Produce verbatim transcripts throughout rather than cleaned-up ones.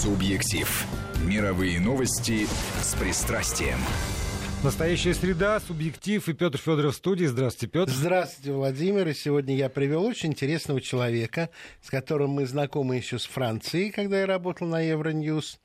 Субъектив. Мировые новости с пристрастием. Настоящая среда, Субъектив и Пётр Фёдоров в студии. Здравствуйте, Пётр. Здравствуйте, Владимир. И сегодня я привел очень интересного человека, с которым мы знакомы еще с Францией, когда я работал на Евроньюс,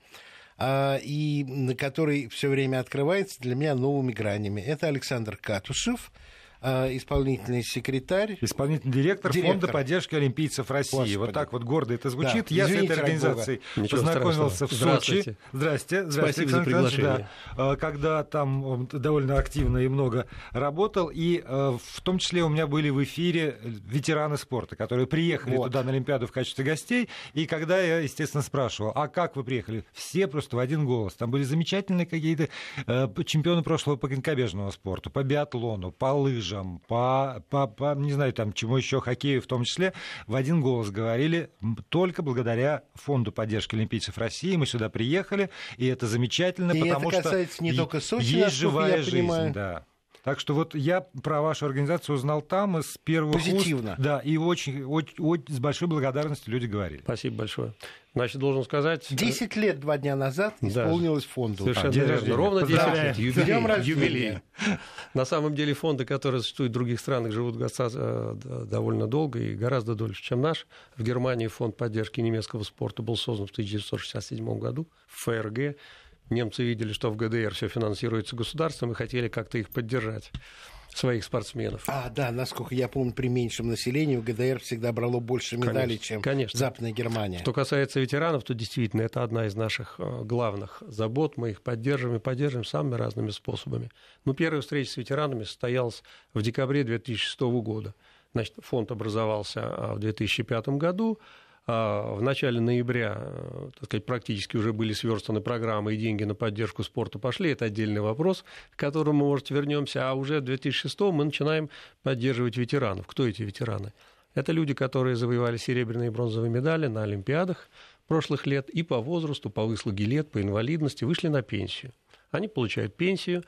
и который все время открывается для меня новыми гранями. Это Александр Катушев, исполнительный секретарь. Исполнительный директор, директор Фонда поддержки олимпийцев России. Господи. Вот так вот гордо это звучит. Да. Я Извините, с этой организацией познакомился в Сочи. Здрасте. Здрасте. Спасибо за приглашение. Да. Когда там довольно активно и много работал. И в том числе у меня были в эфире ветераны спорта, которые приехали вот. туда на Олимпиаду в качестве гостей. И когда я, естественно, спрашивал, а как вы приехали? Все просто в один голос. Там были замечательные какие-то чемпионы прошлого по конькобежному спорту, по биатлону, по лыжам, По, по, по, не знаю, там, чему еще, хоккею в том числе, в один голос говорили: только благодаря Фонду поддержки олимпийцев России мы сюда приехали, и это замечательно, и потому это касается что не только Сочи, есть живая жизнь. Понимаю. Да. Так что вот я про вашу организацию узнал там из первого уст. Позитивно. Да, и очень, очень, очень, с большой благодарностью люди говорили. Спасибо большое. Значит, должен сказать... Десять лет, два дня назад исполнилось да. фонду. Совершенно а, верно. Ровно десять лет. Юбилей. Юбилей. На самом деле фонды, которые существуют в других странах, живут довольно долго и гораздо дольше, чем наш. В Германии фонд поддержки немецкого спорта был создан в тысяча девятьсот шестьдесят седьмом году в ФРГ. Немцы видели, что в ГДР все финансируется государством, и хотели как-то их поддержать, своих спортсменов. А, да, насколько я помню, при меньшем населении в ГДР всегда брало больше медалей, конечно, чем конечно. Западная Германия. Что касается ветеранов, то действительно это одна из наших главных забот. Мы их поддерживаем и поддерживаем самыми разными способами. Ну, первая встреча с ветеранами состоялась в декабре две тысячи шестого года. Значит, фонд образовался в две тысячи пятом году. В начале ноября, так сказать, практически уже были сверстаны программы, и деньги на поддержку спорта пошли. Это отдельный вопрос, к которому мы, может, вернемся. А уже в две тысячи шестом мы начинаем поддерживать ветеранов. Кто эти ветераны? Это люди, которые завоевали серебряные и бронзовые медали на Олимпиадах прошлых лет и по возрасту, по выслуге лет, по инвалидности вышли на пенсию. Они получают пенсию.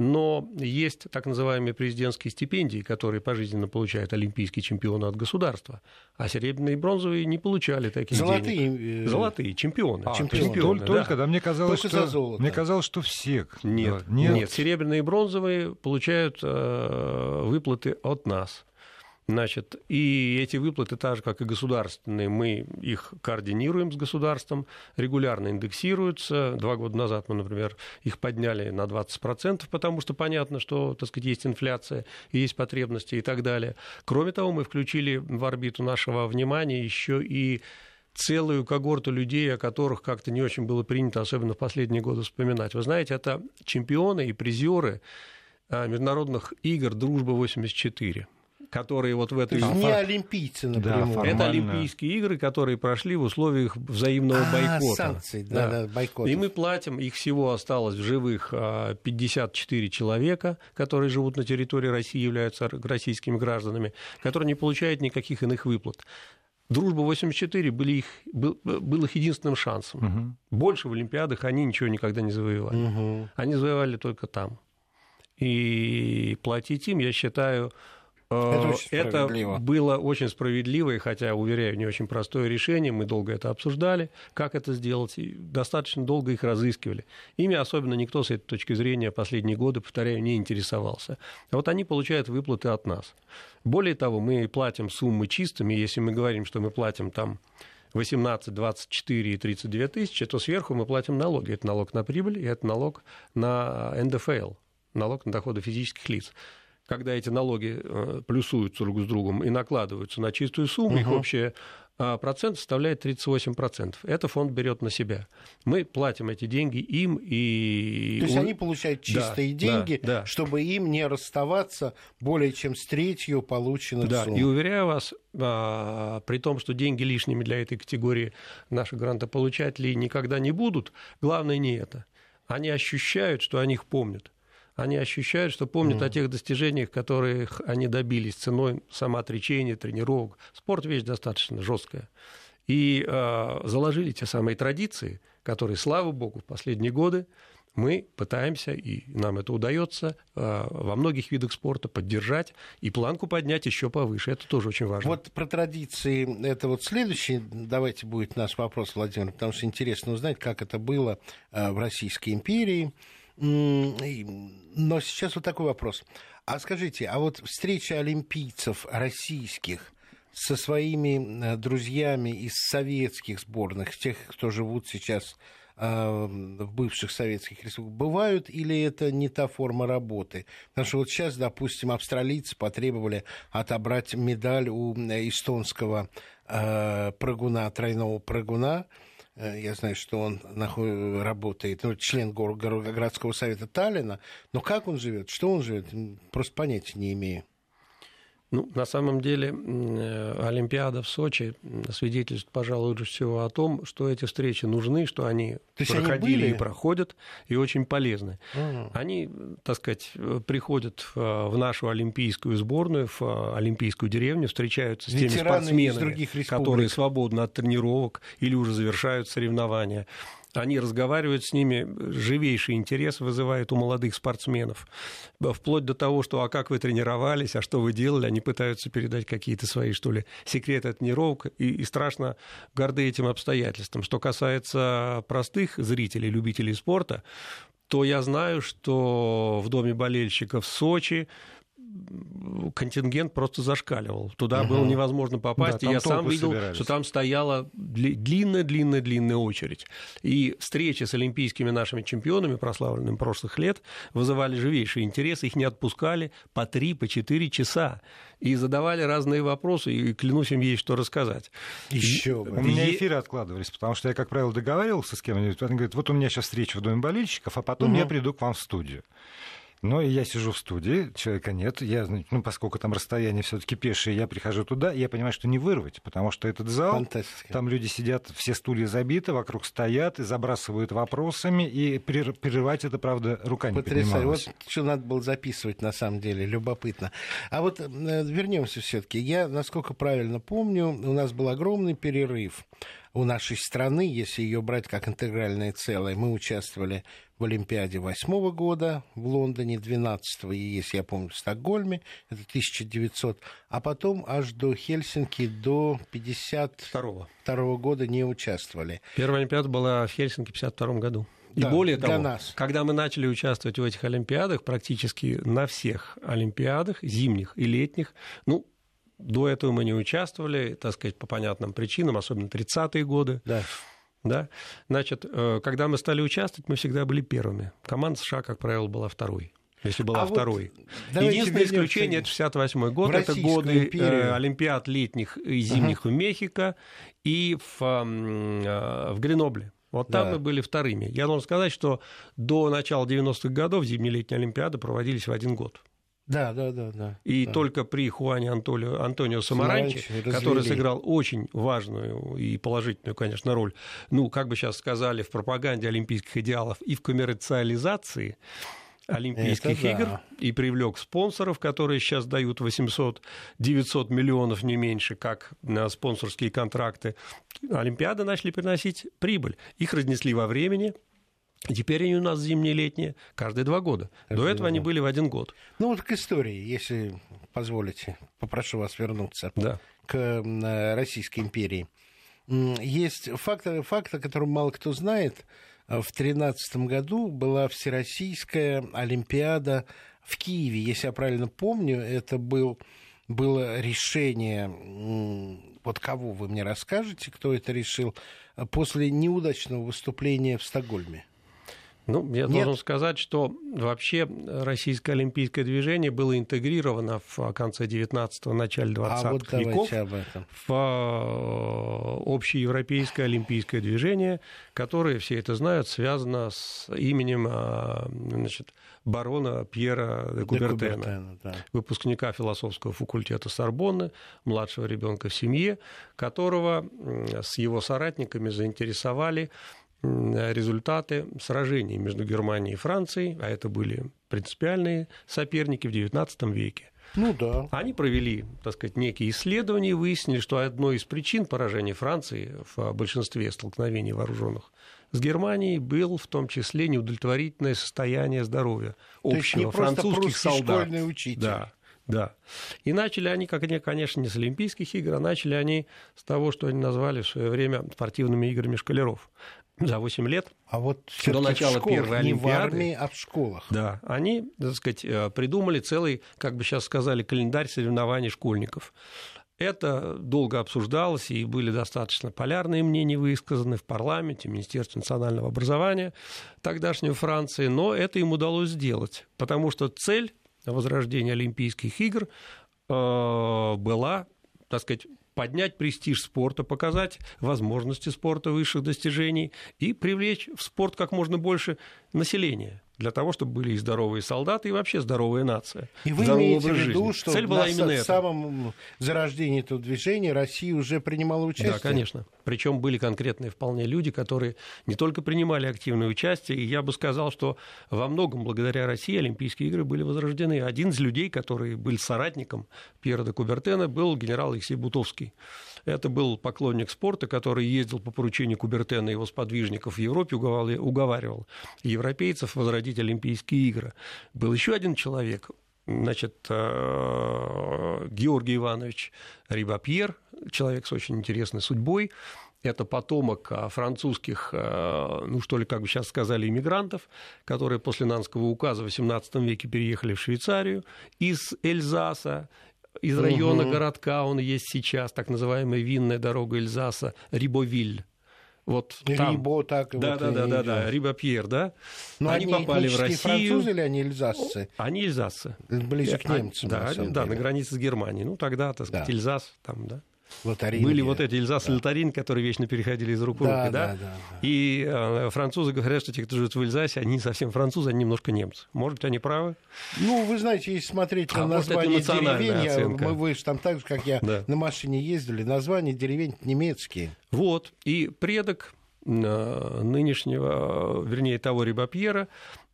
Но есть так называемые президентские стипендии, которые пожизненно получают олимпийские чемпионы от государства, а серебряные и бронзовые не получали таких Золотые... денег. Золотые чемпионы. А, чемпионы. чемпионы Только, да. да, мне казалось, Только что... мне казалось, что все. Нет, да. нет. нет, серебряные и бронзовые получают э, выплаты от нас. Значит, и эти выплаты, так же, как и государственные, мы их координируем с государством, регулярно индексируются. Два года назад мы, например, их подняли на двадцать процентов, потому что понятно, что, так сказать, есть инфляция, есть потребности и так далее. Кроме того, мы включили в орбиту нашего внимания еще и целую когорту людей, о которых как-то не очень было принято, особенно в последние годы, вспоминать. Вы знаете, это чемпионы и призеры международных игр «Дружба-восемьдесят четыре». Которые вот в этой... Не олимпийцы, например. Да, это олимпийские игры, которые прошли в условиях взаимного а, бойкота. Санкций, да, да, да, бойкота. И мы платим, их всего осталось в живых пятьдесят четыре человека, которые живут на территории России, являются российскими гражданами, которые не получают никаких иных выплат. «Дружба-восемьдесят четыре» были их, был, был их единственным шансом. Угу. Больше в Олимпиадах они ничего никогда не завоевали. Угу. Они завоевали только там. И платить им, я считаю... Это, очень это было очень справедливо, и, хотя, уверяю, не очень простое решение, мы долго это обсуждали, как это сделать, и достаточно долго их разыскивали. Ими особенно никто с этой точки зрения последние годы, повторяю, не интересовался. А вот они получают выплаты от нас. Более того, мы платим суммы чистыми, если мы говорим, что мы платим там восемнадцать, двадцать четыре и тридцать две тысячи, то сверху мы платим налоги. Это налог на прибыль, и это налог на эн дэ эф эл, налог на доходы физических лиц. Когда эти налоги плюсуются друг с другом и накладываются на чистую сумму, угу. их общий процент составляет тридцать восемь процентов. Это фонд берет на себя. Мы платим эти деньги им и... То есть они получают чистые да, деньги, да, да. чтобы им не расставаться более чем с третью полученных да, сумм. И уверяю вас, при том, что деньги лишними для этой категории наших грантополучателей никогда не будут, главное не это. Они ощущают, что о них помнят. Они ощущают, что помнят mm. о тех достижениях, которых они добились ценой самоотречения, тренировок. Спорт – вещь достаточно жесткая. И э, заложили те самые традиции, которые, слава богу, в последние годы мы пытаемся, и нам это удается, во многих видах спорта поддержать и планку поднять еще повыше. Это тоже очень важно. Вот про традиции это вот следующий, давайте будет наш вопрос, Владимир, потому что интересно узнать, как это было в Российской империи. Но сейчас вот такой вопрос. А скажите, а вот встреча олимпийцев российских со своими друзьями из советских сборных, тех, кто живут сейчас в бывших советских республиках, бывают или это не та форма работы? Потому что вот сейчас, допустим, австралийцы потребовали отобрать медаль у эстонского прыгуна, тройного прыгуна. Я знаю, что он нахуй работает, ну, член городского совета Таллина, но как он живет, что он живет, просто понятия не имею. Ну, на самом деле, Олимпиада в Сочи свидетельствует, пожалуй, лучше всего о том, что эти встречи нужны, что они То проходили они и проходят, и очень полезны. Mm. Они, так сказать, приходят в нашу олимпийскую сборную, в олимпийскую деревню, встречаются с теми Ветераны спортсменами, которые свободны от тренировок или уже завершают соревнования. Они разговаривают с ними, живейший интерес вызывает у молодых спортсменов. Вплоть до того, что «а как вы тренировались, а что вы делали?» Они пытаются передать какие-то свои, что ли, секреты тренировок, и, и страшно горды этим обстоятельством. Что касается простых зрителей, любителей спорта, то я знаю, что в Доме болельщиков в Сочи контингент просто зашкаливал. Туда угу. было невозможно попасть. Да, и я сам видел, собирались. Что там стояла длинная-длинная-длинная очередь. И встречи с олимпийскими нашими чемпионами, прославленными прошлых лет, вызывали живейший интерес. Их не отпускали по три-четыре часа. И задавали разные вопросы, и, клянусь, им есть что рассказать. Еще бы. У меня эфиры откладывались, потому что я, как правило, договаривался с кем-нибудь. Они говорят, вот у меня сейчас встреча в Доме болельщиков, а потом угу. я приду к вам в студию. Ну, и я сижу в студии, человека нет, я, ну, поскольку там расстояние все-таки пешее, я прихожу туда, и я понимаю, что не вырвать, потому что этот зал, там люди сидят, все стулья забиты, вокруг стоят и забрасывают вопросами, и прерывать это, правда, рука не поднималась. Потрясающе. Вот что надо было записывать, на самом деле, любопытно. А вот вернемся все-таки. Я, насколько правильно помню, у нас был огромный перерыв у нашей страны, если ее брать как интегральное целое. Мы участвовали в Олимпиаде восьмого года, в Лондоне двенадцатого, и, если я помню, в Стокгольме, это тысяча девятьсот, а потом аж до Хельсинки, до пятьдесят второго года не участвовали. Первая Олимпиада была в Хельсинки в пятьдесят втором году. И да, более того, нас. Когда мы начали участвовать в этих Олимпиадах, практически на всех Олимпиадах, зимних и летних, ну, до этого мы не участвовали, так сказать, по понятным причинам, особенно тридцатые годы. Да. Да? Значит, когда мы стали участвовать, мы всегда были первыми. Команда США, как правило, была второй. Если была а второй. Вот единственное исключение — это шестьдесят восьмой год. Это годы империю. Олимпиад летних и зимних uh-huh. в Мехико и в, в Гренобле. Вот там да. мы были вторыми. Я должен сказать, что до начала девяностых годов зимне-летние Олимпиады проводились в один год. Да, да, да, да. И да. только при Хуане Антонио, Антонио Самаранче, Самаранче который сыграл очень важную и положительную, конечно, роль, ну, как бы сейчас сказали, в пропаганде олимпийских идеалов и в коммерциализации олимпийских Это игр, да. и привлек спонсоров, которые сейчас дают восемьсот-девятьсот миллионов, не меньше, как на спонсорские контракты. Олимпиады начали приносить прибыль. Их разнесли во времени. И теперь они у нас зимние-летние каждые два года. Каждый До этого день. Они были в один год. Ну вот к истории, если позволите, попрошу вас вернуться да. к Российской империи. Есть факт, факт, о котором мало кто знает. В тринадцатом году была Всероссийская Олимпиада в Киеве. Если я правильно помню, это был, было решение, вот кого вы мне расскажете, кто это решил, после неудачного выступления в Стокгольме. Ну, я Нет. должен сказать, что вообще российское олимпийское движение было интегрировано в конце девятнадцатого, начале двадцатых а вот веков в общеевропейское олимпийское движение, которое, все это знают, связано с именем, значит, барона Пьера де Кубертена, де Кубертена да. выпускника философского факультета Сорбонны, младшего ребенка в семье, которого с его соратниками заинтересовали результаты сражений между Германией и Францией, а это были принципиальные соперники в девятнадцатом веке. Ну да. Они провели, так сказать, некие исследования и выяснили, что одной из причин поражения Франции в большинстве столкновений вооруженных с Германией был в том числе неудовлетворительное состояние здоровья общего французских солдат. То есть не просто прусский школьный учитель. Да, да. И начали они, как они, конечно, не с Олимпийских игр, а начали они с того, что они назвали в свое время спортивными играми школяров. За восемь лет а вот до начала первой Олимпиады, не в армии, а в школах. Да, они, так сказать, придумали целый, как бы сейчас сказали, календарь соревнований школьников. Это долго обсуждалось, и были достаточно полярные мнения высказаны в парламенте, Министерстве национального образования тогдашней Франции, но это им удалось сделать, потому что цель возрождения Олимпийских игр была, так сказать, поднять престиж спорта, показать возможности спорта высших достижений и привлечь в спорт как можно больше населения, для того, чтобы были и здоровые солдаты, и вообще здоровая нация. И вы имеете в виду, что в самом зарождении этого движения Россия уже принимала участие? Да, конечно. Причем были конкретные вполне люди, которые не только принимали активное участие, и я бы сказал, что во многом благодаря России Олимпийские игры были возрождены. Один из людей, который был соратником Пьера де Кубертена, был генерал Алексей Бутовский. Это был поклонник спорта, который ездил по поручению Кубертена и его сподвижников в Европе, уговаривал европейцев возродить Олимпийские игры. Был еще один человек, значит, Георгий Иванович Рибапьер, человек с очень интересной судьбой. Это потомок французских, ну что ли, как бы сейчас сказали, иммигрантов, которые после Нанского указа в восемнадцатом веке переехали в Швейцарию из Эльзаса. Из района угу. городка он есть сейчас, так называемая винная дорога Эльзаса, Рибовиль. Вот там. Рибо, так да, вот да, да, да, да, Рибапьер, да. Но они, они попали в Россию. Они французы или они эльзасцы? Они эльзасцы. Ближе к немцам, да, на самом да, деле. На границе с Германией. Ну, тогда, так сказать, да. Эльзас там, да. Лотаринги. Были вот эти эльзасы да. лотаринги, которые вечно переходили из рук в да, руки, да? Да, да, да. И э, французы говорят, что те, кто живет в Эльзасе, они не совсем французы, они немножко немцы. Может быть, они правы? Ну, вы знаете, если смотреть а на название деревень, я, мы, вы же там так же, как я, да. на машине ездили, названия деревень немецкие. Вот, и предок нынешнего, вернее, того Рибапьера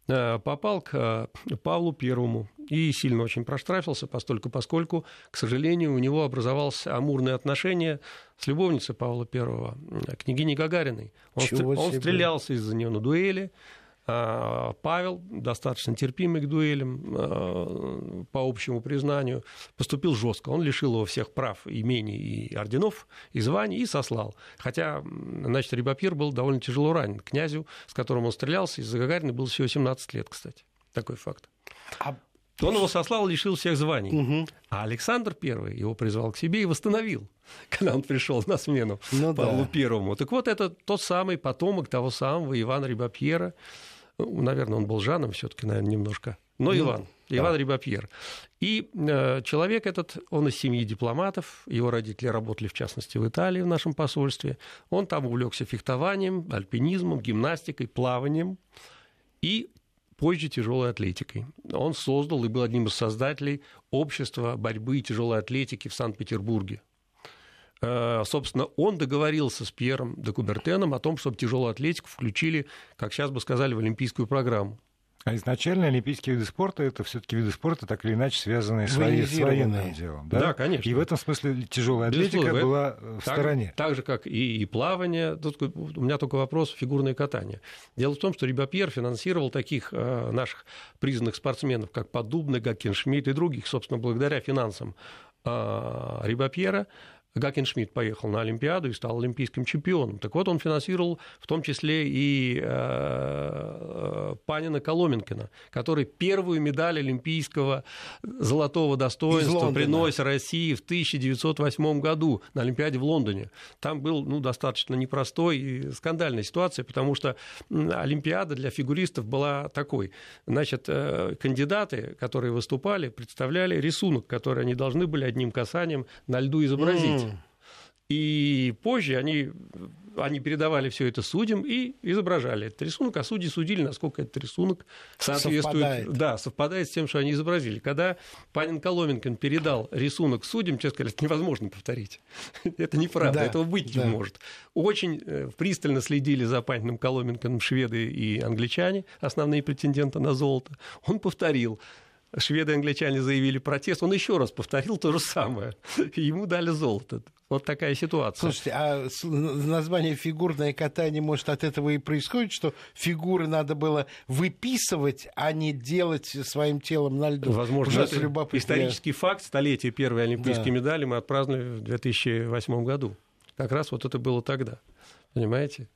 попал к Павлу Первому и сильно очень проштрафился, постольку, поскольку, к сожалению, у него образовалось амурное отношение с любовницей Павла Первого, княгиней Гагариной. Он, стр... он стрелялся из-за нее на дуэли. Павел, достаточно терпимый к дуэлям, по общему признанию, поступил жестко. Он лишил его всех прав, имений и орденов, и званий, и сослал. Хотя, значит, Рибапьер был довольно тяжело ранен. Князю, с которым он стрелялся, из-за Гагарина было всего семнадцать лет, кстати. Такой факт. Он его сослал, лишил всех званий. Угу. А Александр Первый его призвал к себе и восстановил, когда он пришел на смену ну Павлу да. Первому. Так вот, это тот самый потомок того самого Ивана Рибапьера. Ну, наверное, он был Жаном все-таки, наверное, немножко. Но ну, Иван. Да. Иван Рибапьер. И э, человек этот, он из семьи дипломатов. Его родители работали, в частности, в Италии, в нашем посольстве. Он там увлекся фехтованием, альпинизмом, гимнастикой, плаванием и позже тяжелой атлетикой. Он создал и был одним из создателей общества борьбы и тяжелой атлетики в Санкт-Петербурге. Собственно, он договорился с Пьером де Кубертеном о том, чтобы тяжелую атлетику включили, как сейчас бы сказали, в олимпийскую программу. А изначально олимпийские виды спорта — это все-таки виды спорта, так или иначе связанные с военным делом. Да? Да, конечно. И в этом смысле тяжелая атлетика Безусловно, была в так, стороне. Так же, как и, и плавание. Тут у меня только вопрос — фигурное катание. Дело в том, что Рибапьер финансировал таких э, наших признанных спортсменов, как Поддубный, Гаккеншмидт и других, собственно, благодаря финансам э, Рибапьера. Гаккеншмидт поехал на Олимпиаду и стал олимпийским чемпионом. Так вот, он финансировал в том числе и э, Панина Коломенкина, который первую медаль олимпийского золотого достоинства принес России в тысяча девятьсот восьмом году на Олимпиаде в Лондоне. Там был ну, достаточно непростой и скандальной ситуации, потому что Олимпиада для фигуристов была такой. Значит, кандидаты, которые выступали, представляли рисунок, который они должны были одним касанием на льду изобразить. И позже они, они передавали все это судьям и изображали этот рисунок, а судьи судили, насколько этот рисунок соответствует, совпадает. Да, совпадает с тем, что они изобразили. Когда Панин Коломенкин передал рисунок судьям, те сказали, это невозможно повторить, это неправда, да, этого быть да. не может. Очень пристально следили за Паниным Коломенкиным шведы и англичане, основные претенденты на золото. Он повторил. шведы и англичане заявили протест, он еще раз повторил то же самое. Ему дали золото. Вот такая ситуация. Слушайте, а название «фигурное катание», может, от этого и происходит, что фигуры надо было выписывать, а не делать своим телом на льду? Возможно, это исторический факт. Столетие первой олимпийской да. медали мы отпраздновали в две тысячи восьмом году. Как раз вот это было тогда. Понимаете?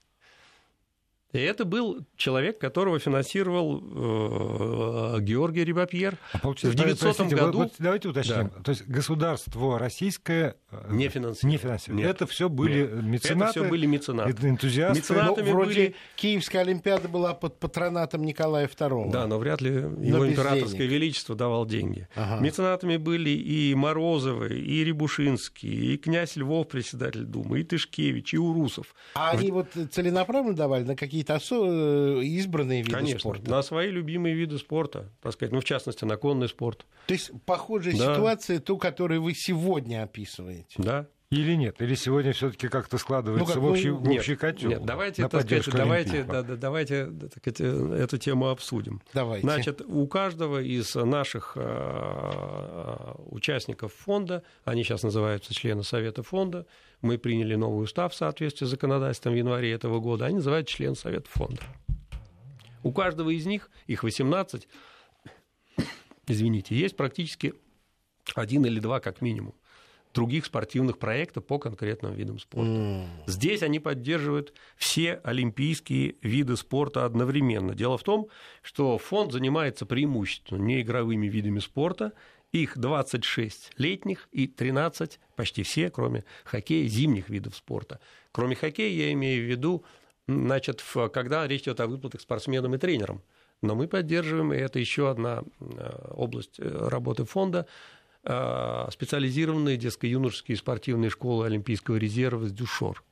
И это был человек, которого финансировал э, Георгий Рибапьер а в девятисотом году. Вот, давайте уточним. Да. То есть государство российское не финансировало. Не финансировало. Это все были Нет. меценаты. Это все были меценаты. Энтузиасты. Меценатами вроде были... Киевская Олимпиада была под патронатом Николая второго. Да, но вряд ли его императорское денег. величество давал деньги. Ага. Меценатами были и Морозовы, и Рябушинский, и князь Львов, председатель Думы, и Тышкевич, и Урусов. А в... они вот целенаправленно давали на какие какие-то избранные виды Конечно, спорта. Конечно, на свои любимые виды спорта, так сказать, ну, в частности, на конный спорт. То есть, похожая да. ситуация, ту, которую вы сегодня описываете. Да. Или нет? Или сегодня все-таки как-то складывается ну, как в общий, ну, общий котел? Нет, давайте, так сказать, давайте, да, да, давайте так сказать, эту тему обсудим. Давайте. Значит, у каждого из наших э, участников фонда, они сейчас называются члены Совета фонда, мы приняли новый устав в соответствии с законодательством в январе этого года, они называются члены Совета фонда. У каждого из них, их восемнадцать, извините, есть практически один или два как минимум других спортивных проектов по конкретным видам спорта. Mm. Здесь они поддерживают все олимпийские виды спорта одновременно. Дело в том, что фонд занимается преимущественно неигровыми видами спорта. Их двадцать шесть летних и тринадцать, почти все, кроме хоккея, зимних видов спорта. Кроме хоккея, я имею в виду, значит, когда речь идет о выплатах спортсменам и тренерам. Но мы поддерживаем, и это еще одна область работы фонда, специализированные детско-юношеские спортивные школы Олимпийского резерва «Дюшор».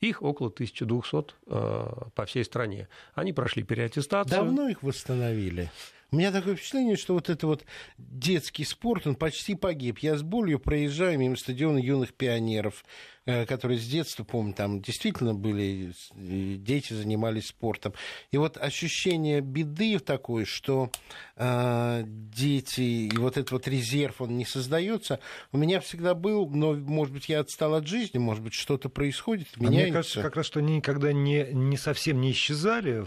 Их около тысяча двести по всей стране. Они прошли переаттестацию. Давно их восстановили? У меня такое впечатление, что вот это вот детский спорт, он почти погиб. Я с болью проезжаю мимо стадиона юных пионеров, которые с детства, помню, там действительно были, дети занимались спортом. И вот ощущение беды такое, что э, дети, и вот этот вот резерв, он не создается. У меня всегда был, но, может быть, я отстал от жизни, может быть, что-то происходит, меняется. А мне кажется, как раз, что они никогда не, не совсем не исчезали,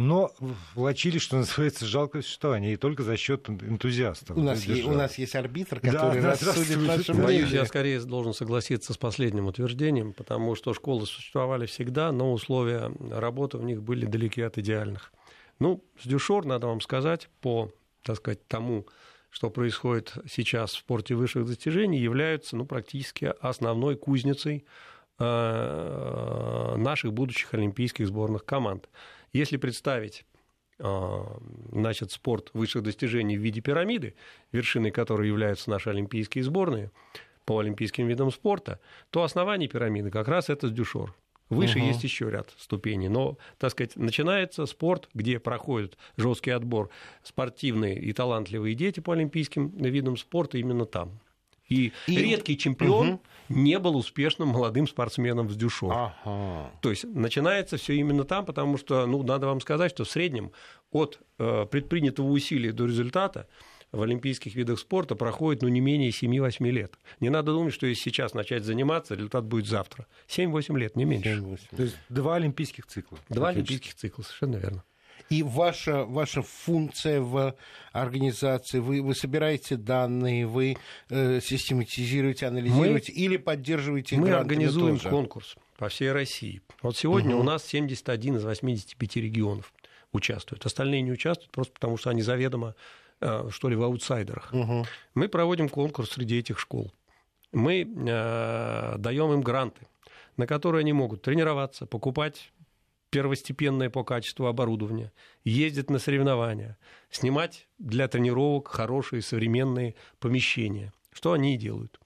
но влачили, что называется, жалкое существование, и только за счет энтузиастов. У, нас, е- у нас есть арбитр, который да, рассудит наше мнение. Я скорее должен согласиться с последним утверждением, потому что школы существовали всегда, но условия работы в них были далеки от идеальных. Ну, с Дюшор, надо вам сказать, по, так сказать, тому, что происходит сейчас в спорте высших достижений, являются, ну, практически основной кузницей э- наших будущих олимпийских сборных команд. Если представить, значит, спорт высших достижений в виде пирамиды, вершиной которой являются наши олимпийские сборные по олимпийским видам спорта, то основание пирамиды как раз это Дюшор. Выше угу. есть еще ряд ступеней, но, так сказать, начинается спорт, где проходит жесткий отбор, спортивные и талантливые дети по олимпийским видам спорта именно там. И, и редкий чемпион угу. не был успешным молодым спортсменом с Дюшор. Ага. То есть начинается все именно там, потому что, ну, надо вам сказать, что в среднем от э, предпринятого усилия до результата в олимпийских видах спорта проходит, ну, не менее семь-восемь лет. Не надо думать, что если сейчас начать заниматься, результат будет завтра. семь-восемь лет, не меньше. семь-восемь. То есть два олимпийских цикла. Два олимпийских цикла, совершенно верно. И ваша, ваша функция в организации, вы, вы собираете данные, вы э, систематизируете, анализируете мы, или поддерживаете грантами? Мы организуем тоже конкурс по всей России. Вот сегодня угу. у нас семьдесят один из восемьдесят пять регионов участвуют. Остальные не участвуют просто потому, что они заведомо, э, что ли, в аутсайдерах. Угу. Мы проводим конкурс среди этих школ. Мы э, даем им гранты, на которые они могут тренироваться, покупать первостепенное по качеству оборудование, ездить на соревнования, снимать для тренировок хорошие современные помещения, что они и делают.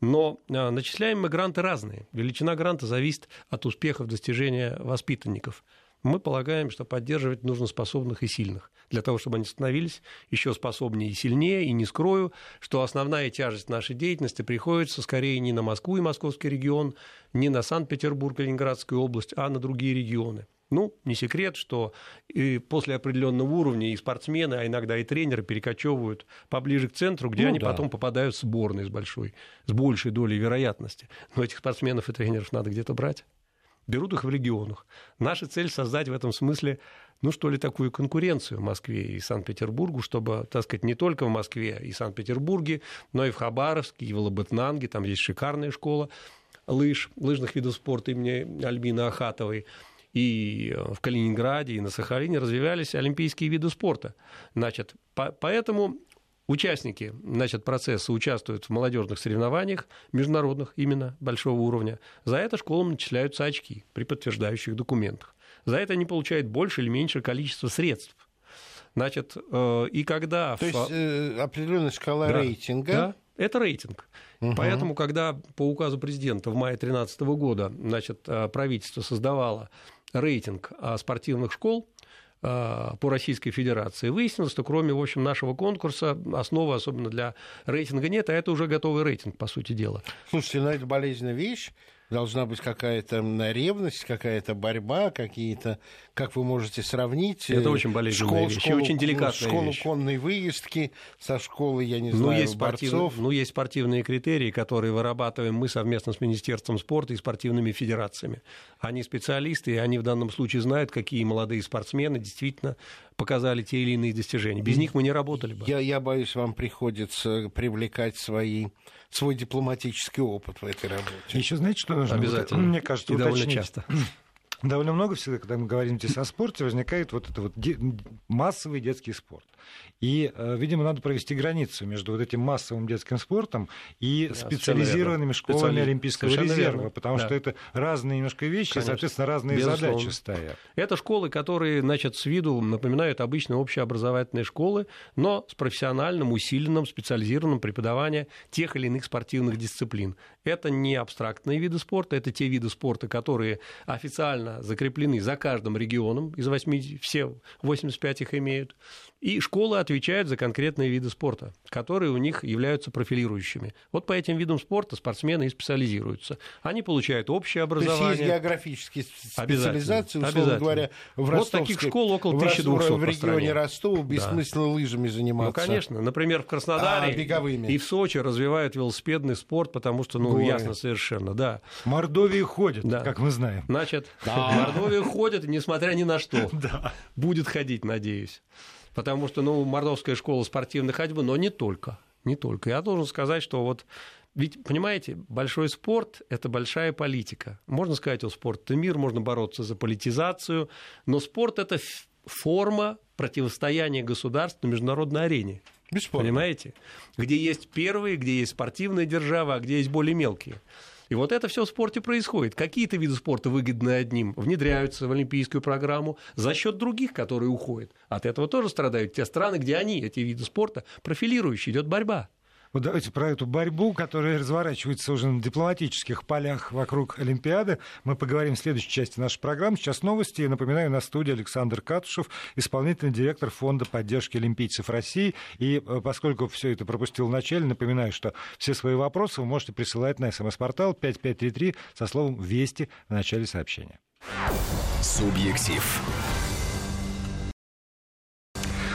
Но начисляем мы гранты разные. Величина гранта зависит от успехов достижения воспитанников. Мы полагаем, что поддерживать нужно способных и сильных, для того, чтобы они становились еще способнее и сильнее. И не скрою, что основная тяжесть нашей деятельности приходится скорее не на Москву и московский регион, не на Санкт-Петербург и Ленинградскую область, а на другие регионы. Ну, не секрет, что и после определенного уровня и спортсмены, а иногда и тренеры перекочевывают поближе к центру, где ну, они да. потом попадают в сборную с большой, с большей долей вероятности. Но этих спортсменов и тренеров надо где-то брать. Берут их в регионах. Наша цель — создать в этом смысле, ну, что ли, такую конкуренцию в Москве и Санкт-Петербургу, чтобы, так сказать, не только в Москве и Санкт-Петербурге, но и в Хабаровске, и в Лабытнанге, там есть шикарная школа лыж, лыжных видов спорта имени Альбины Ахатовой, и в Калининграде, и на Сахалине развивались олимпийские виды спорта. Значит, по- поэтому участники, значит, процесса участвуют в молодежных соревнованиях, международных именно, большого уровня. За это школам начисляются очки при подтверждающих документах. За это они получают больше или меньшее количество средств. Значит, э, и когда... То в... есть э, определенная шкала да. рейтинга... Да. Это рейтинг. Угу. Поэтому, когда по указу президента в мае две тысячи тринадцатого года, значит, правительство создавало рейтинг спортивных школ по Российской Федерации, выяснилось, что кроме, в общем, нашего конкурса основы особенно для рейтинга нет, а это уже готовый рейтинг, по сути дела. Слушайте, ну это болезненная вещь. Должна быть какая-то ревность, какая-то борьба, какие-то... Как вы можете сравнить... Это очень болезненная вещь, школу, очень деликатная школу вещь. Школу конной выездки со школы, я не знаю, ну, есть борцов. Ну, есть спортивные критерии, которые вырабатываем мы совместно с Министерством спорта и спортивными федерациями. Они специалисты, и они в данном случае знают, какие молодые спортсмены действительно показали те или иные достижения. Без них мы не работали бы. Я, я боюсь, вам приходится привлекать свои, свой дипломатический опыт в этой работе. Еще знаете, что нужно? Обязательно. Мне кажется, и довольно часто. Довольно много всегда, когда мы говорим здесь о спорте, возникает вот это вот де- массовый детский спорт. И, э, видимо, надо провести границу между вот этим массовым детским спортом и да, специализированными школами Специали... Олимпийского совершенно резерва, верно. потому да. что это разные немножко вещи, Конечно. соответственно, разные Безусловно. задачи стоят. Это школы, которые, значит, с виду напоминают обычные общеобразовательные школы, но с профессиональным, усиленным, специализированным преподаванием тех или иных спортивных дисциплин. Это не абстрактные виды спорта, это те виды спорта, которые официально закреплены за каждым регионом, из восьмидесяти, все восемьдесят пять их имеют, и школы отвечают за конкретные виды спорта, которые у них являются профилирующими. Вот по этим видам спорта спортсмены и специализируются. Они получают общее образование. То есть есть географические специализации, условно Обязательно. говоря, в Ростовской... Вот таких школ около тысяча двести в регионе Ростова бессмысленно да. лыжами заниматься. Ну, конечно. Например, в Краснодаре а, беговыми. и в Сочи развивают велосипедный спорт, потому что, ну, Горы. ясно совершенно, да. В Мордовии ходят, да. как мы знаем. Значит, да. в Мордовии ходят, несмотря ни на что. Да. Будет ходить, надеюсь. Потому что, ну, Мордовская школа спортивной ходьбы, но не только, не только. Я должен сказать, что вот, ведь, понимаете, большой спорт – это большая политика. Можно сказать, у спорта мир, можно бороться за политизацию, но спорт – это форма противостояния государств на международной арене. Бесспорно. Понимаете? Где есть первые, где есть спортивные державы, а где есть более мелкие. И вот это все в спорте происходит. Какие-то виды спорта выгодны одним, внедряются в олимпийскую программу за счет других, которые уходят. От этого тоже страдают те страны, где они, эти виды спорта, профилирующие, идет борьба. Вот давайте про эту борьбу, которая разворачивается уже на дипломатических полях вокруг Олимпиады, мы поговорим в следующей части нашей программы. Сейчас новости. И напоминаю, на студии Александр Катушев, исполнительный директор Фонда поддержки олимпийцев России. И поскольку все это пропустил в начале, напоминаю, что все свои вопросы вы можете присылать на смс-портал пять пять три три со словом «Вести» в начале сообщения. Субъектив.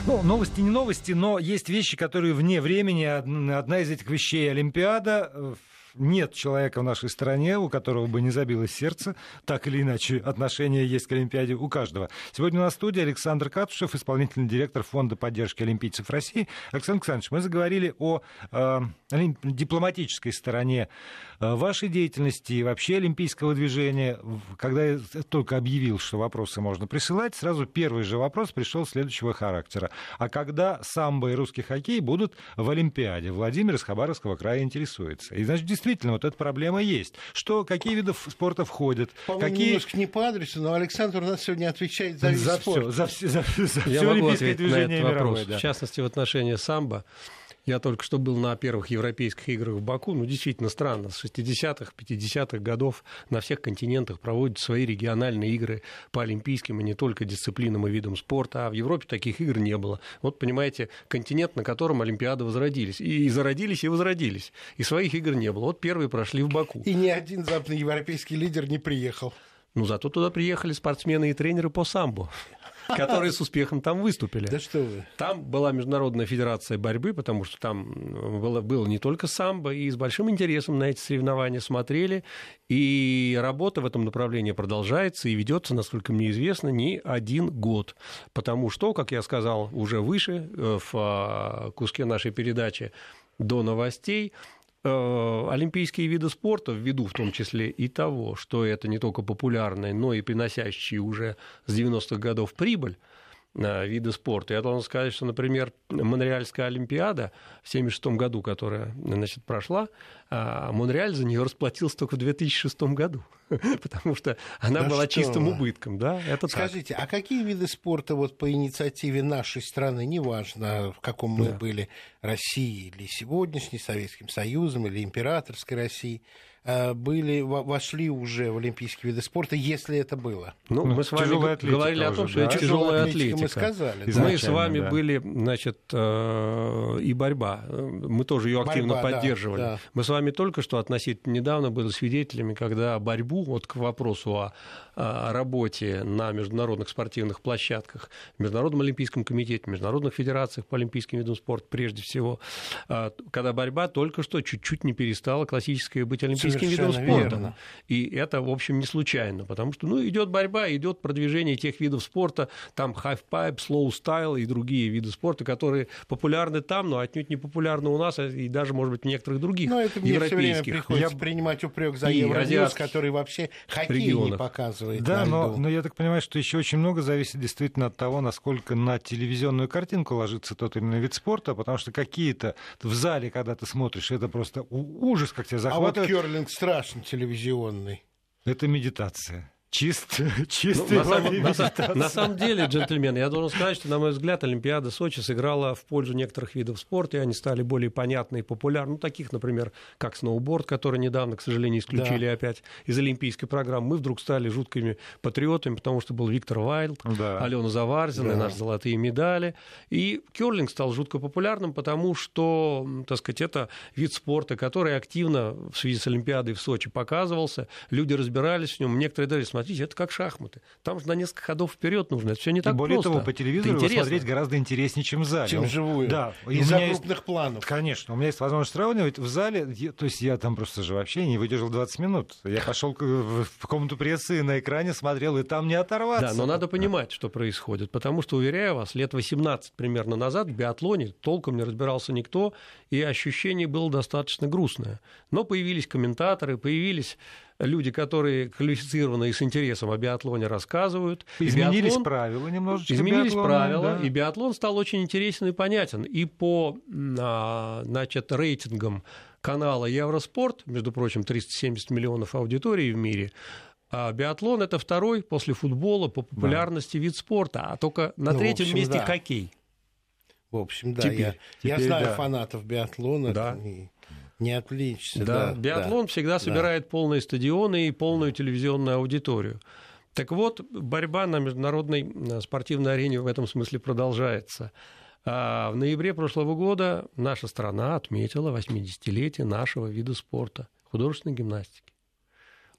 Ну, новости не новости, но есть вещи, которые вне времени. Одна из этих вещей — Олимпиада. Нет человека в нашей стране, у которого бы не забилось сердце. Так или иначе, отношение есть к Олимпиаде у каждого. Сегодня у нас в студии Александр Катушев, исполнительный директор Фонда поддержки олимпийцев России. Александр Александрович, мы заговорили о э, дипломатической стороне вашей деятельности и вообще олимпийского движения. Когда я только объявил, что вопросы можно присылать, сразу первый же вопрос пришел следующего характера. А когда самбо и русский хоккей будут в Олимпиаде? Владимир из Хабаровского края интересуется. И, значит, действительно, вот эта проблема есть. Что, какие виды спорта входят? По-моему, какие... немножко не по адресу, но Александр у нас сегодня отвечает за весь спорт. За все, за все, за все олимпийское движение мировое. Вопрос. Да. В частности, в отношении самбо. Я только что был на первых европейских играх в Баку. Ну, действительно странно. С шестидесятых, пятидесятых годов на всех континентах проводят свои региональные игры по олимпийским и не только дисциплинам и видам спорта. А в Европе таких игр не было. Вот, понимаете, континент, на котором Олимпиады возродились. И зародились, и возродились. И своих игр не было. Вот первые прошли в Баку. И ни один западноевропейский лидер не приехал. Но зато туда приехали спортсмены и тренеры по самбо, которые с успехом там выступили. Да что вы. Там была Международная федерация борьбы, потому что там было, было не только самбо, и с большим интересом на эти соревнования смотрели, и работа в этом направлении продолжается и ведется, насколько мне известно, не один год, потому что, как я сказал уже выше в куске нашей передачи до новостей, олимпийские виды спорта, ввиду в том числе и того, что это не только популярные, но и приносящие уже с девяностых годов прибыль виды спорта. Я должен сказать, что, например, Монреальская Олимпиада в семьдесят шестом году, которая, значит, прошла, Монреаль за нее расплатился только в две тысячи шестом году, потому что она да была что? чистым убытком. Да? Это Скажите, так. а какие виды спорта вот по инициативе нашей страны, неважно, в каком мы да. были, России или сегодняшней, Советским Союзом или императорской России, были, вошли уже в олимпийские виды спорта, если это было? Ну, ну мы с вами говорили о том, уже, что да? это тяжелая атлетика. Мы, сказали, мы с вами да. были, значит, э, и борьба. Мы тоже ее активно борьба, поддерживали. Да, да. Мы с вами только что относительно недавно были свидетелями, когда борьбу, вот к вопросу о, о работе на международных спортивных площадках, в Международном олимпийском комитете, в международных федерациях по олимпийским видам спорта прежде всего, э, когда борьба только что чуть-чуть не перестала классической быть олимпийской. Видом спорта. И это, в общем, не случайно, потому что ну, идет борьба, идет продвижение тех видов спорта, там half-pipe, slow-style и другие виды спорта, которые популярны там, но отнюдь не популярны у нас, и даже, может быть, в некоторых других но это мне европейских. Время приходится я... принимать упрек за Евроньюс, который вообще хоккей регионах. не показывает. Да, но, но я так понимаю, что еще очень много зависит действительно от того, насколько на телевизионную картинку ложится тот или иной вид спорта, потому что какие-то в зале, когда ты смотришь, это просто ужас, как тебя захватывает. А вот кёрлинг страшно телевизионный. Это медитация. Чистый, чистый ну, на, самом, на, на самом деле, джентльмены, я должен сказать, что, на мой взгляд, Олимпиада Сочи сыграла в пользу некоторых видов спорта, и они стали более понятны и популярны. Ну, таких, например, как сноуборд, который недавно, к сожалению, исключили да. опять из олимпийской программы. Мы вдруг стали жуткими патриотами, потому что был Виктор Вайлд, да. Алена Заварзина, да. наши золотые медали. И кёрлинг стал жутко популярным, потому что, так сказать, это вид спорта, который активно в связи с Олимпиадой в Сочи показывался. Люди разбирались в нем, некоторые даже смотрели. Смотрите, это как шахматы. Там же на несколько ходов вперед нужно. Это все не так более просто. Более того, по телевизору его смотреть гораздо интереснее, чем в зале. Чем вживую. Да. Из-за крупных есть... планов. Конечно. У меня есть возможность сравнивать. В зале, я, то есть я там просто же вообще не выдержал двадцать минут. Я пошел в комнату прессы и на экране смотрел, и там не оторваться. Да, но надо понимать, что происходит. Потому что, уверяю вас, лет восемнадцать примерно назад в биатлоне толком не разбирался никто, и ощущение было достаточно грустное. Но появились комментаторы, появились... люди, которые квалифицированно и с интересом о биатлоне рассказывают. Изменились биатлон, правила немножечко. Изменились биатлон, правила, да. и биатлон стал очень интересен и понятен. И по значит, рейтингам канала Евроспорт, между прочим, триста семьдесят миллионов аудиторий в мире, а биатлон – это второй после футбола по популярности да. вид спорта, а только на ну, третьем в общем, месте да. хоккей. В общем, да, теперь, я, теперь, я знаю да. фанатов биатлона. Да. И... не отличься. Да, да биатлон да, всегда да. собирает полные стадионы и полную телевизионную аудиторию. Так вот, борьба на международной спортивной арене в этом смысле продолжается. А в ноябре прошлого года наша страна отметила восьмидесятилетие нашего вида спорта – художественной гимнастики.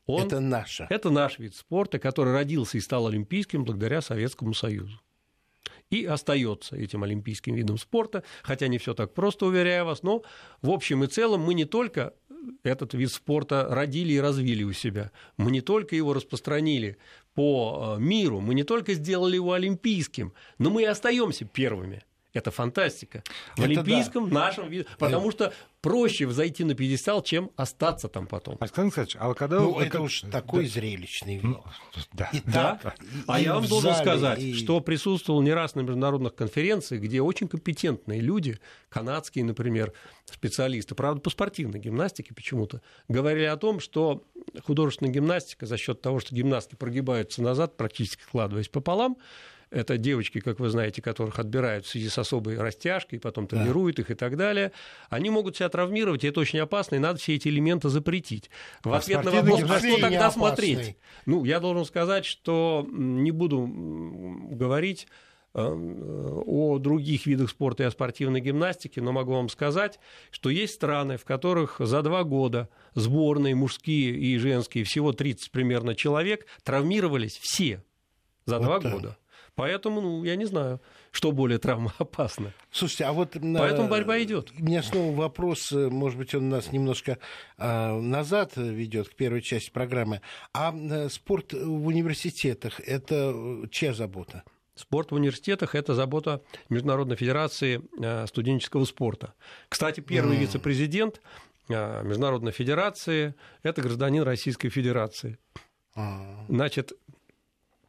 Он, это наша. Это наш вид спорта, который родился и стал олимпийским благодаря Советскому Союзу. И остается этим олимпийским видом спорта, хотя не все так просто, уверяю вас, но в общем и целом мы не только этот вид спорта родили и развили у себя, мы не только его распространили по миру, мы не только сделали его олимпийским, но мы и остаемся первыми. Это фантастика. В это олимпийском да. нашем виде. Потому да. что проще зайти на пьедестал, чем остаться там потом. Александр Александрович, а когда... Ну, это уж такой да. зрелищный вид. Да. Да. Да. А и я вам должен зале, сказать, и... что присутствовал не раз на международных конференциях, где очень компетентные люди, канадские, например, специалисты, правда, по спортивной гимнастике почему-то, говорили о том, что художественная гимнастика за счет того, что гимнастки прогибаются назад, практически складываясь пополам, это девочки, как вы знаете, которых отбирают в связи с особой растяжкой, потом тренируют да. их и так далее. Они могут себя травмировать, и это очень опасно, и надо все эти элементы запретить. В а ответ на вопрос, а что тогда опасный. смотреть? Ну, я должен сказать, что не буду говорить о других видах спорта и о спортивной гимнастике, но могу вам сказать, что есть страны, в которых за два года сборные мужские и женские, всего тридцать примерно человек, травмировались все за вот два да. года. Поэтому, ну, я не знаю, что более травмоопасно. Слушайте, а вот... Поэтому борьба идет. У меня снова вопрос, может быть, он нас немножко назад ведет к первой части программы. А спорт в университетах – это чья забота? Спорт в университетах – это забота Международной Федерации студенческого спорта. Кстати, первый mm. вице-президент Международной Федерации – это гражданин Российской Федерации. Mm. Значит,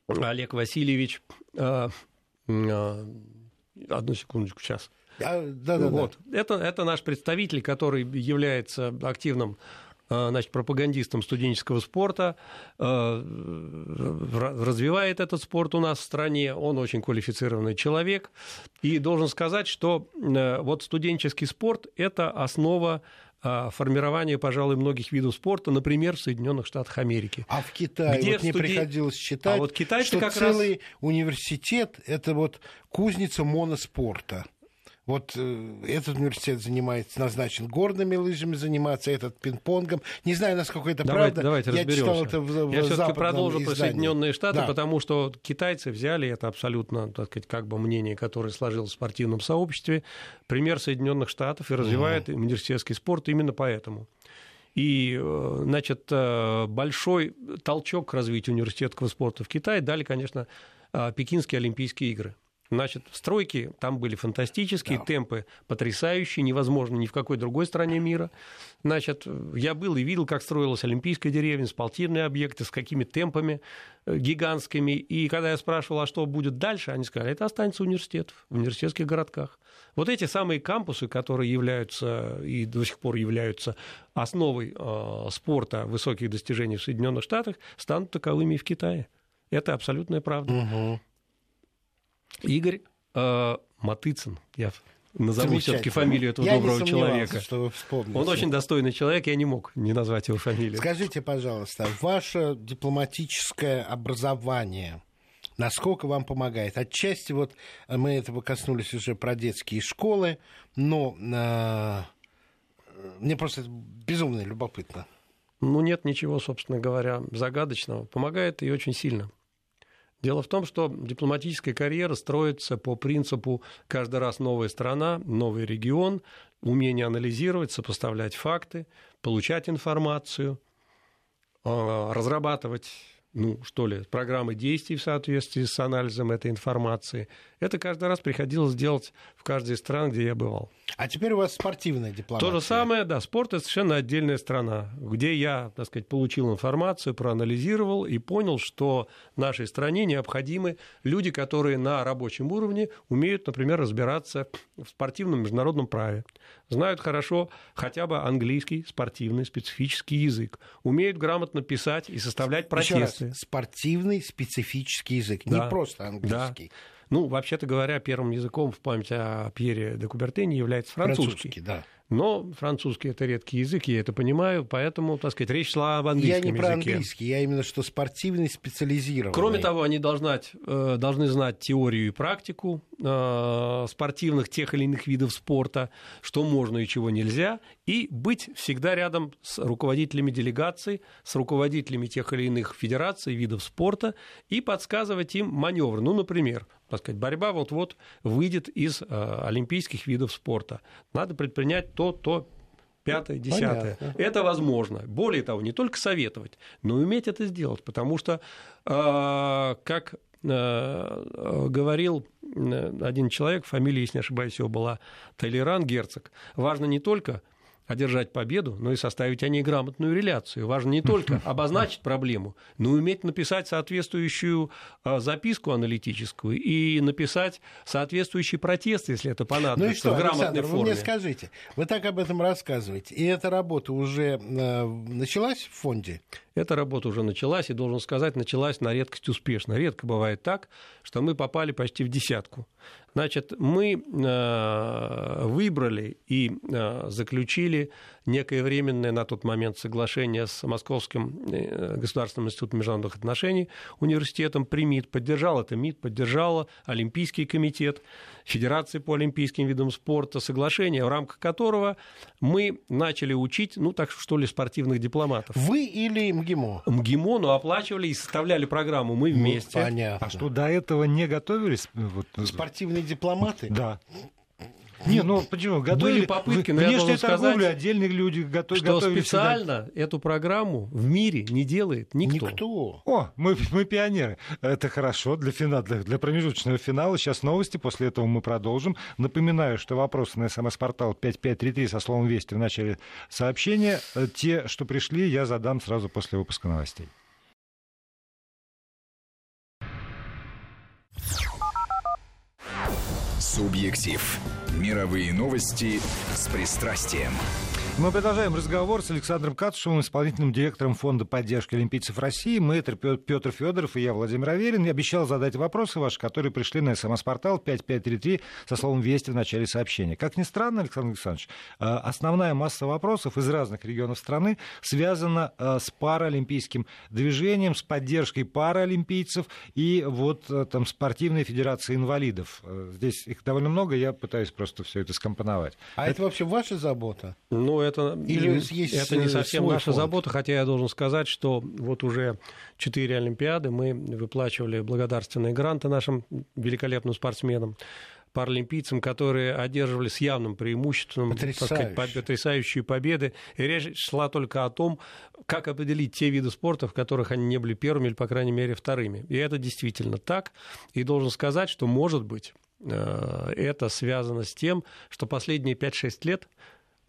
Олег Васильевич... Одну секундочку, сейчас. А, да, да, вот. да. Это, это наш представитель, который является активным, значит, пропагандистом студенческого спорта, развивает этот спорт у нас в стране, он очень квалифицированный человек. И должен сказать, что вот студенческий спорт – это основа формирование, пожалуй, многих видов спорта, например, в Соединенных Штатах Америки. А в Китае, где вот студен... мне приходилось читать, а вот что как целый раз... университет – это вот кузница моноспорта. Вот э, этот университет занимается, назначен горными лыжами заниматься, этот пинг-понгом. Не знаю, насколько это давайте, правда. Давайте Я разберемся. читал это в, в западном издании. Я все-таки продолжу про Соединенные Штаты, да. потому что китайцы взяли, это абсолютно, так сказать, как бы мнение, которое сложилось в спортивном сообществе, пример Соединенных Штатов и развивает mm. университетский спорт именно поэтому. И, значит, большой толчок к развитию университетского спорта в Китае дали, конечно, Пекинские Олимпийские игры. Значит, стройки там были фантастические, да. темпы потрясающие, невозможно ни в какой другой стране мира. Значит, я был и видел, как строилась Олимпийская деревня, спортивные объекты, с какими темпами гигантскими. И когда я спрашивал, а что будет дальше, они сказали, это останется университет в университетских городках. Вот эти самые кампусы, которые являются и до сих пор являются основой э, спорта высоких достижений в Соединенных Штатах, станут таковыми и в Китае. Это абсолютная правда. Угу. Игорь э, Матыцин, я назову все-таки фамилию этого я доброго человека. Что вы вспомните. Он очень достойный человек, я не мог не назвать его фамилию. Скажите, пожалуйста, ваше дипломатическое образование насколько вам помогает? Отчасти вот мы этого коснулись уже про детские школы, но э, мне просто безумно любопытно. Ну нет ничего, собственно говоря, загадочного. Помогает и очень сильно. Дело в том, что дипломатическая карьера строится по принципу «каждый раз новая страна, новый регион», умение анализировать, сопоставлять факты, получать информацию, разрабатывать, ну, что ли, программы действий в соответствии с анализом этой информации. Это каждый раз приходилось делать в каждой стране, где я бывал. А теперь у вас спортивная дипломатия. То же самое, да, спорт – это совершенно отдельная страна, где я, так сказать, получил информацию, проанализировал и понял, что нашей стране необходимы люди, которые на рабочем уровне умеют, например, разбираться в спортивном международном праве, знают хорошо хотя бы английский спортивный специфический язык, умеют грамотно писать и составлять протесты. Раз, спортивный специфический язык, да, не просто английский. Да. Ну, вообще-то говоря, первым языком в память о Пьере де Кубертене является французский. Французский, да. Но французский – это редкий язык, я это понимаю, поэтому, так сказать, речь шла об английском языке. Я не про языке. английский, я именно что спортивный, специализированный. Кроме того, они должны, должны знать теорию и практику спортивных тех или иных видов спорта, что можно и чего нельзя, и быть всегда рядом с руководителями делегаций, с руководителями тех или иных федераций, видов спорта, и подсказывать им маневры. Ну, например, так сказать, борьба вот-вот выйдет из олимпийских видов спорта. Надо предпринять то, то, пятое, десятое. Понятно. Это возможно. Более того, не только советовать, но и уметь это сделать. Потому что, как говорил один человек, фамилия, если не ошибаюсь, его была Толеран Герцог, важно не только одержать победу, но и составить о ней грамотную реляцию. Важно не только обозначить проблему, но и уметь написать соответствующую записку аналитическую и написать соответствующий протест, если это понадобится, ну и что, в грамотной Александр, форме. Вы мне скажите, вы так об этом рассказываете, и эта работа уже началась в фонде? Эта работа уже началась, и, должен сказать, началась на редкость успешно. Редко бывает так, что мы попали почти в десятку. Значит, мы выбрали и заключили некое временное на тот момент соглашение с Московским государственным институтом международных отношений, университетом при МИД. Поддержал это МИД, поддержал Олимпийский комитет, Федерации по олимпийским видам спорта, соглашение, в рамках которого мы начали учить, ну, так что ли, спортивных дипломатов. Вы или МГИМО? МГИМО, но оплачивали и составляли программу мы вместе. Ну, понятно. А что, до этого не готовились? Вот... Спортивные дипломаты? Да. Нет, ну почему? Готовили, были попытки, но я должен сказать, отдельные люди готов, что специально сюда. Эту программу в мире не делает никто. Никто. О, мы, мы пионеры. Это хорошо для, финала, для, для промежуточного финала. Сейчас новости, после этого мы продолжим. Напоминаю, что вопросы на СМС-портал пять пять три три со словом «Вести» в начале сообщения. Те, что пришли, я задам сразу после выпуска новостей. Субъектив. Мировые новости с пристрастием. Мы продолжаем разговор с Александром Катушевым, исполнительным директором Фонда поддержки олимпийцев России. Мы, это Пётр Фёдоров и я, Владимир Аверин. Я обещал задать вопросы ваши, которые пришли на СМС-портал пять пять три три со словом «Вести» в начале сообщения. Как ни странно, Александр Александрович, основная масса вопросов из разных регионов страны связана с паралимпийским движением, с поддержкой паралимпийцев и вот там спортивной федерации инвалидов. Здесь их довольно много, я пытаюсь просто все это скомпоновать. А это, это вообще ваша забота? Ну, это, Или это не совсем наша фонд. забота, хотя я должен сказать, что вот уже четыре Олимпиады мы выплачивали благодарственные гранты нашим великолепным спортсменам, паралимпийцам, которые одерживали с явным преимуществом, так сказать, потрясающие победы. И речь шла только о том, как определить те виды спорта, в которых они не были первыми или, по крайней мере, вторыми. И это действительно так. И должен сказать, что, может быть, это связано с тем, что последние пять-шесть лет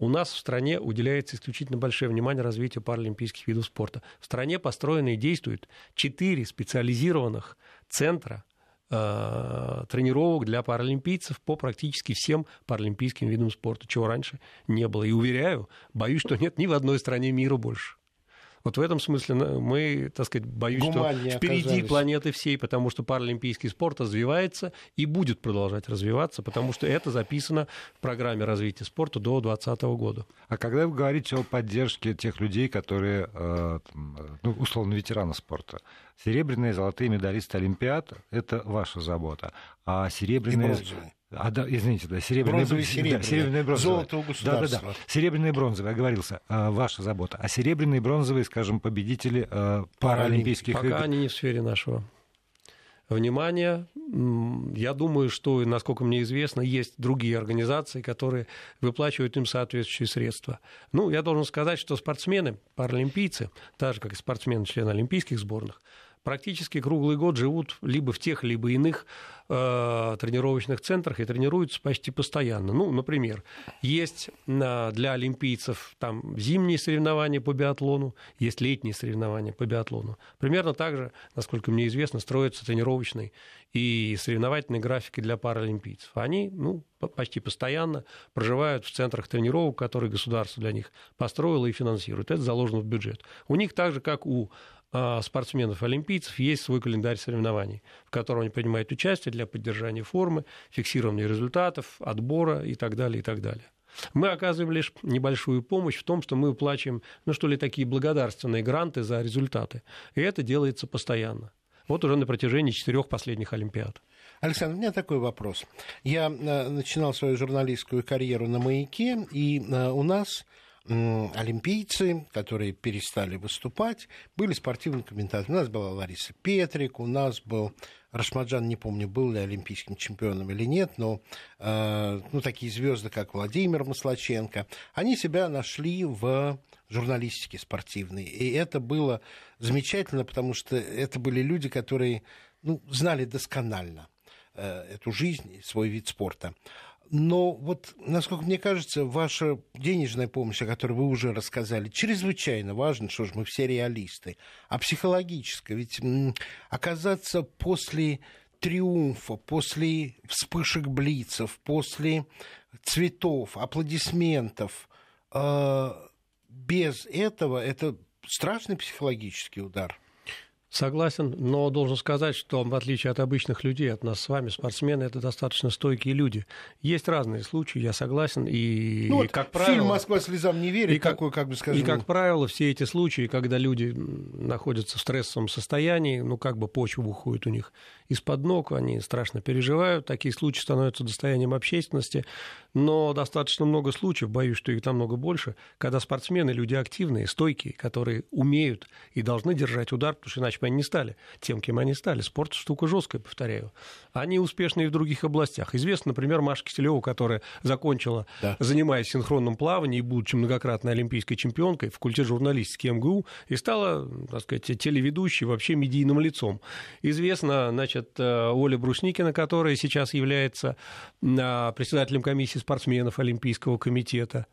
у нас в стране уделяется исключительно большое внимание развитию паралимпийских видов спорта. В стране построены и действуют четыре специализированных центра э, тренировок для паралимпийцев по практически всем паралимпийским видам спорта, чего раньше не было. И уверяю, боюсь, что нет ни в одной стране мира больше. Вот в этом смысле мы, так сказать, боюсь, Гуманнее что впереди оказались. Планеты всей, потому что паралимпийский спорт развивается и будет продолжать развиваться, потому что это записано в программе развития спорта до двадцатого года. А когда вы говорите о поддержке тех людей, которые, ну, условно, ветераны спорта, серебряные, золотые медалисты Олимпиад — это ваша забота, а серебряные... А, да, извините, да, серебряные, бронзовые, серебряные. Да, серебряные, бронзовые. Золото у государства. Да, да, да. Серебряные, бронзовые, оговорился, ваша забота. А серебряные, бронзовые, скажем, победители паралимпийских игр? Пока они не в сфере нашего внимания. Я думаю, что, насколько мне известно, есть другие организации, которые выплачивают им соответствующие средства. Ну, я должен сказать, что спортсмены, паралимпийцы, так же, как и спортсмены, члены олимпийских сборных, практически круглый год живут либо в тех, либо иных э, тренировочных центрах и тренируются почти постоянно. Ну, например, есть э, для олимпийцев там зимние соревнования по биатлону, есть летние соревнования по биатлону. Примерно так же, насколько мне известно, строятся тренировочные и соревновательные графики для паралимпийцев. Они, ну, почти постоянно проживают в центрах тренировок, которые государство для них построило и финансирует. Это заложено в бюджет. У них так же, как у спортсменов-олимпийцев есть свой календарь соревнований, в котором они принимают участие для поддержания формы, фиксирования результатов, отбора и так далее, и так далее. Мы оказываем лишь небольшую помощь в том, что мы выплачиваем, ну что ли, такие благодарственные гранты за результаты. И это делается постоянно. Вот уже на протяжении четырех последних Олимпиад. Александр, у меня такой вопрос. Я начинал свою журналистскую карьеру на «Маяке», и у нас... олимпийцы, которые перестали выступать, были спортивными комментаторами. У нас была Лариса Петрик, у нас был Рашмаджан, не помню, был ли олимпийским чемпионом или нет, но э, ну, такие звезды, как Владимир Маслаченко, они себя нашли в журналистике спортивной. И это было замечательно, потому что это были люди, которые, ну, знали досконально э, эту жизнь, свой вид спорта. Но вот, насколько мне кажется, ваша денежная помощь, о которой вы уже рассказали, чрезвычайно важна, что же мы все реалисты. А психологическая, ведь оказаться после триумфа, после вспышек блицев, после цветов, аплодисментов, без этого, это страшный психологический удар. Согласен, но должен сказать, что в отличие от обычных людей, от нас с вами, спортсмены — это достаточно стойкие люди. Есть разные случаи, я согласен, и, ну, и вот как правило... Фильм «Москва слезам не верит», и, такой, как бы скажем... И, как правило, все эти случаи, когда люди находятся в стрессовом состоянии, ну, как бы почва уходит у них из-под ног, они страшно переживают, такие случаи становятся достоянием общественности, но достаточно много случаев, боюсь, что их намного больше, когда спортсмены — люди активные, стойкие, которые умеют и должны держать удар, потому что иначе они не стали тем, кем они стали. Спорт — штука жесткая, повторяю. Они успешны и в других областях. Известно, например, Маша Киселева, которая закончила, да. занимаясь синхронным плаванием и будучи многократной олимпийской чемпионкой, факультет журналистики МГУ, и стала, так сказать, телеведущей, вообще медийным лицом. Известно, значит, Оля Брусникина, которая сейчас является председателем комиссии спортсменов Олимпийского комитета.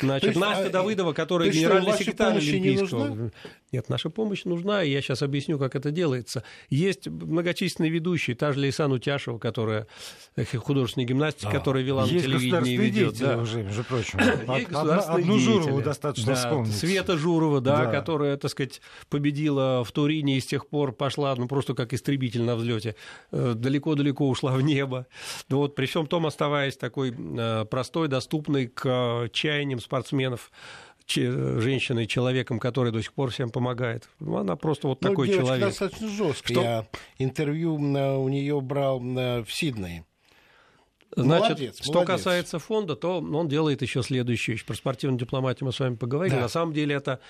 Значит, есть, Настя а... Давыдова, которая есть, генеральный секретарь Олимпийского. Нет, наша помощь нужна, и я сейчас объясню, как это делается. Есть многочисленные ведущие, та же Лейсан Утяшева, которая художественная гимнастика, да. которая вела есть на телевидении и ведет. Да. Уже, между прочим. Есть государственные деятели. Одну Журову достаточно да. вспомнить. Света Журова, да, да. которая, так сказать, победила в Турине и с тех пор пошла, ну, просто как истребитель на взлете, далеко-далеко ушла в небо. Вот, при всем том, оставаясь такой простой, доступной к чаяниям спортсменов, женщиной, человеком, который до сих пор всем помогает. Она просто вот, ну, такой человек. Ну, девочка достаточно жесткая. Я интервью на, у нее брал на, в Сиднее. Значит, молодец, что молодец. Касается фонда, то он делает еще следующее. Про спортивную дипломатию мы с вами поговорили. Да. На самом деле это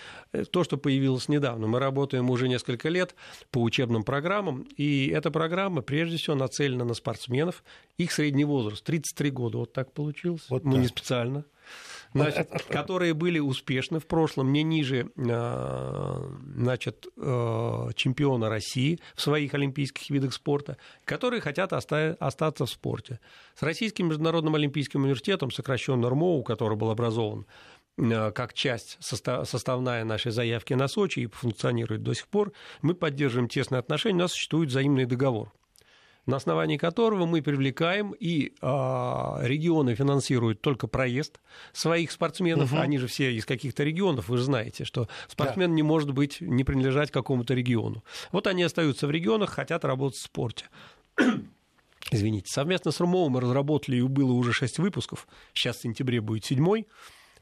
то, что появилось недавно. Мы работаем уже несколько лет по учебным программам, и эта программа прежде всего нацелена на спортсменов. Их средний возраст тридцать три года. Вот так получилось. Вот мы так. не специально. Значит, которые были успешны в прошлом, не ниже, значит, чемпиона России в своих олимпийских видах спорта, которые хотят остаться в спорте. С Российским международным олимпийским университетом, сокращенно РМОУ, который был образован как часть составная нашей заявки на Сочи и функционирует до сих пор, мы поддерживаем тесные отношения, у нас существует взаимный договор, на основании которого мы привлекаем, и э, регионы финансируют только проезд своих спортсменов, угу. они же все из каких-то регионов, вы же знаете, что спортсмен да. не может быть, не принадлежать какому-то региону. Вот они остаются в регионах, хотят работать в спорте. Извините. Совместно с РМО мы разработали, и было уже шесть выпусков, сейчас в сентябре будет седьмой,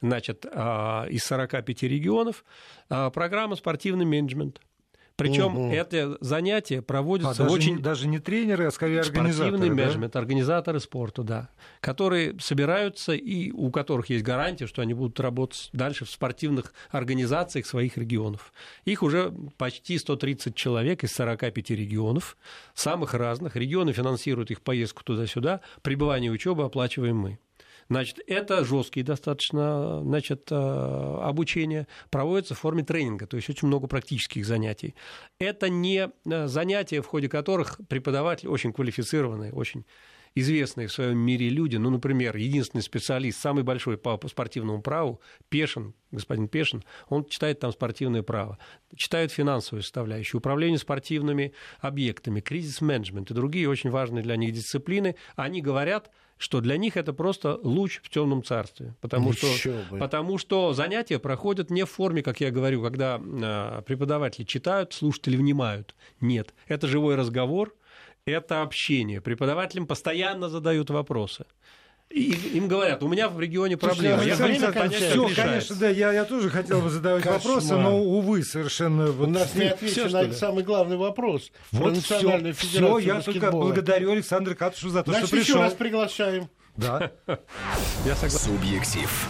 значит, э, из сорока пяти регионов, э, программа «Спортивный менеджмент». Причем угу. это занятие проводится а, даже очень... Не, даже не тренеры, а скорее организаторы. Спортивный да? менеджмент, организаторы спорта, да. Которые собираются и у которых есть гарантия, что они будут работать дальше в спортивных организациях своих регионов. Их уже почти сто тридцать человек из сорока пяти регионов, самых разных. Регионы финансируют их поездку туда-сюда, пребывание и учебу оплачиваем мы. Значит, это жесткие достаточно, значит, обучение проводится в форме тренинга, то есть очень много практических занятий. Это не занятия, в ходе которых преподаватели очень квалифицированные, очень известные в своем мире люди, ну, например, единственный специалист, самый большой по спортивному праву, Пешин, господин Пешин, он читает там спортивное право, читает финансовую составляющую, управление спортивными объектами, кризис-менеджмент и другие очень важные для них дисциплины, они говорят, что для них это просто луч в темном царстве. Потому что, потому что занятия проходят не в форме, как я говорю, когда э, преподаватели читают, слушатели внимают. Нет, это живой разговор, это общение. Преподавателям постоянно задают вопросы. И им говорят, у меня в регионе проблемы. Я время, конечно, все, конечно, да, я, я тоже хотел бы задавать Кошмар. вопросы, но, увы, совершенно... У нас не ответили на этот самый главный вопрос. Вот все, все, я только благодарю Александра Катушева за то, Значит, что пришел. Значит, еще раз приглашаем. Да. Я согласен. Субъектив.